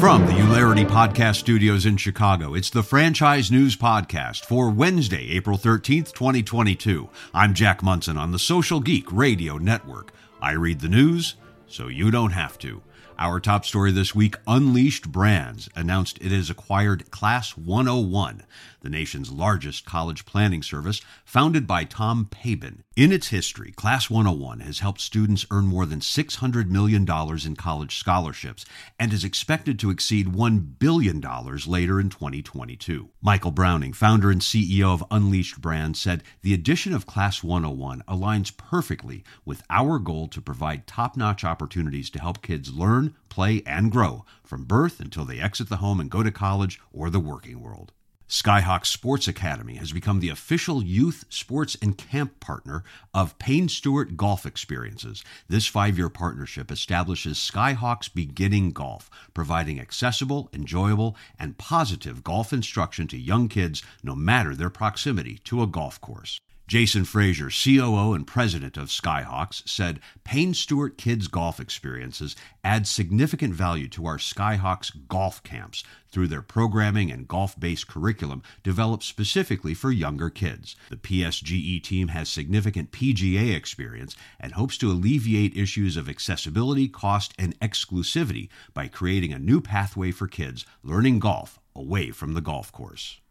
From the Eulerity Podcast Studios in Chicago, it's the Franchise News Podcast for Wednesday, April 13th, 2022. I'm Jack Munson on the Social Geek Radio Network. I read the news so you don't have to. Our top story this week, Unleashed Brands announced it has acquired Class 101, the nation's largest college planning service, founded by Tom Pabin. In its history, Class 101 has helped students earn more than $600 million in college scholarships and is expected to exceed $1 billion later in 2022. Michael Browning, founder and CEO of Unleashed Brands, said the addition of Class 101 aligns perfectly with our goal to provide top-notch opportunities to help kids learn, play, and grow from birth until they exit the home and go to college or the working world. Skyhawk Sports Academy has become the official youth sports and camp partner of Payne Stewart Golf Experiences. This 5-year partnership establishes Skyhawk's Beginning Golf, providing accessible, enjoyable, and positive golf instruction to young kids no matter their proximity to a golf course. Jason Frazier, COO and president of Skyhawks, said Payne Stewart Kids Golf Experiences add significant value to our Skyhawks golf camps through their programming and golf-based curriculum developed specifically for younger kids. The PSGE team has significant PGA experience and hopes to alleviate issues of accessibility, cost, and exclusivity by creating a new pathway for kids learning golf away from the golf course.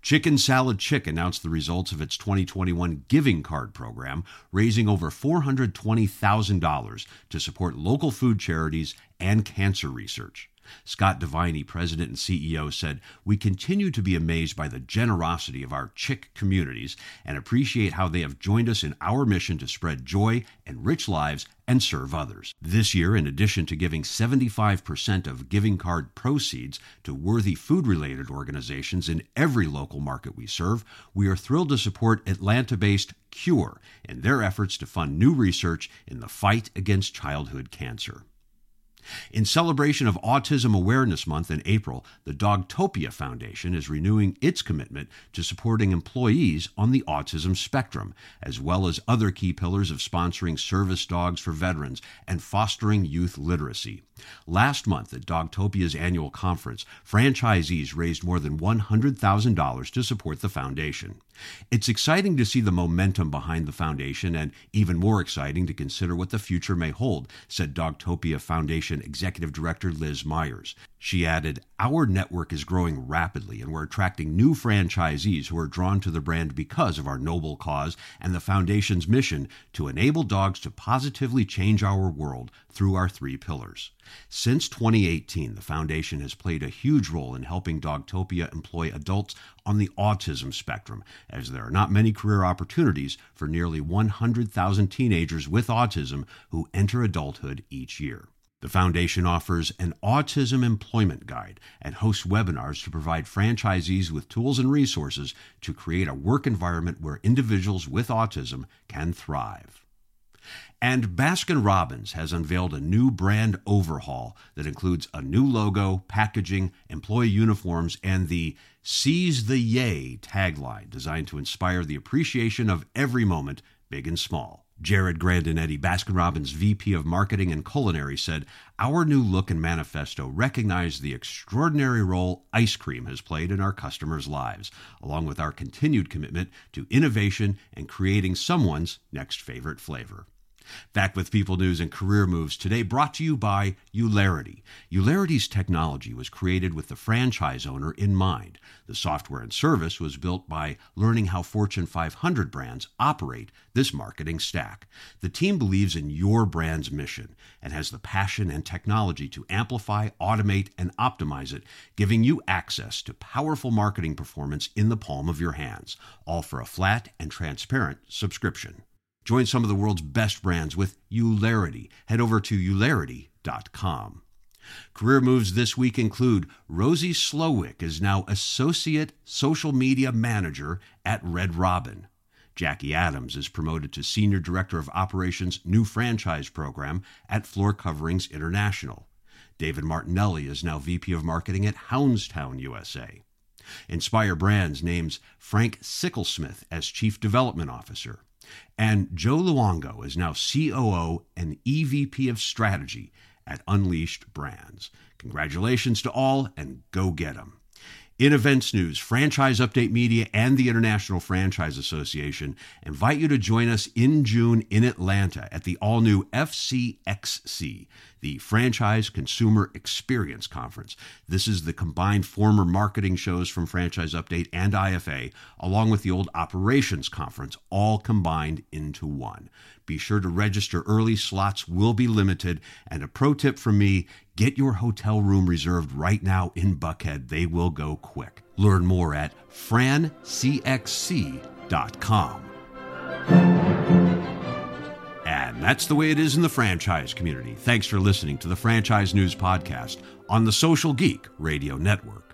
Chicken Salad Chick announced the results of its 2021 Giving Card program, raising over $420,000 to support local food charities and cancer research. Scott Deviney, president and CEO, said, "We continue to be amazed by the generosity of our Chick communities and appreciate how they have joined us in our mission to spread joy, enrich lives, and serve others." This year, in addition to giving 75% of Giving Card proceeds to worthy food-related organizations in every local market we serve, we are thrilled to support Atlanta-based CURE in their efforts to fund new research in the fight against childhood cancer. In celebration of Autism Awareness Month in April, the Dogtopia Foundation is renewing its commitment to supporting employees on the autism spectrum, as well as other key pillars of sponsoring service dogs for veterans and fostering youth literacy. Last month at Dogtopia's annual conference, franchisees raised more than $100,000 to support the foundation. It's exciting to see the momentum behind the foundation and even more exciting to consider what the future may hold, said Dogtopia Foundation Executive Director Liz Myers. She added, "Our network is growing rapidly and we're attracting new franchisees who are drawn to the brand because of our noble cause and the foundation's mission to enable dogs to positively change our world through our three pillars." Since 2018, the foundation has played a huge role in helping Dogtopia employ adults on the autism spectrum, as there are not many career opportunities for nearly 100,000 teenagers with autism who enter adulthood each year. The foundation offers an autism employment guide and hosts webinars to provide franchisees with tools and resources to create a work environment where individuals with autism can thrive. And Baskin-Robbins has unveiled a new brand overhaul that includes a new logo, packaging, employee uniforms, and the "Seize the Yay" tagline designed to inspire the appreciation of every moment, big and small. Jared Grandinetti, Baskin-Robbins VP of Marketing and Culinary, said, "Our new look and manifesto recognize the extraordinary role ice cream has played in our customers' lives, along with our continued commitment to innovation and creating someone's next favorite flavor." Back with People News and Career Moves today, brought to you by Eulerity. Eulerity's technology was created with the franchise owner in mind. The software and service was built by learning how Fortune 500 brands operate this marketing stack. The team believes in your brand's mission and has the passion and technology to amplify, automate, and optimize it, giving you access to powerful marketing performance in the palm of your hands, all for a flat and transparent subscription. Join some of the world's best brands with Eulerity. Head over to Eulerity.com. Career moves this week include Rosie Slowick is now Associate Social Media Manager at Red Robin. Jackie Adams is promoted to Senior Director of Operations New Franchise Program at Floor Coverings International. David Martinelli is now VP of Marketing at Hounds Town USA. Inspire Brands names Frank Sicklesmith as Chief Development Officer. And Joe Luongo is now COO and EVP of Strategy at Unleashed Brands. Congratulations to all, and go get them. In events news, Franchise Update Media and the International Franchise Association invite you to join us in June in Atlanta at the all-new FCXC, the Franchise Consumer Experience Conference. This is the combined former marketing shows from Franchise Update and IFA, along with the old Operations Conference, all combined into one. Be sure to register early. Slots will be limited. And a pro tip from me, get your hotel room reserved right now in Buckhead. They will go quick. Learn more at francxc.com. And that's the way it is in the franchise community. Thanks for listening to the Franchise News Podcast on the Social Geek Radio Network.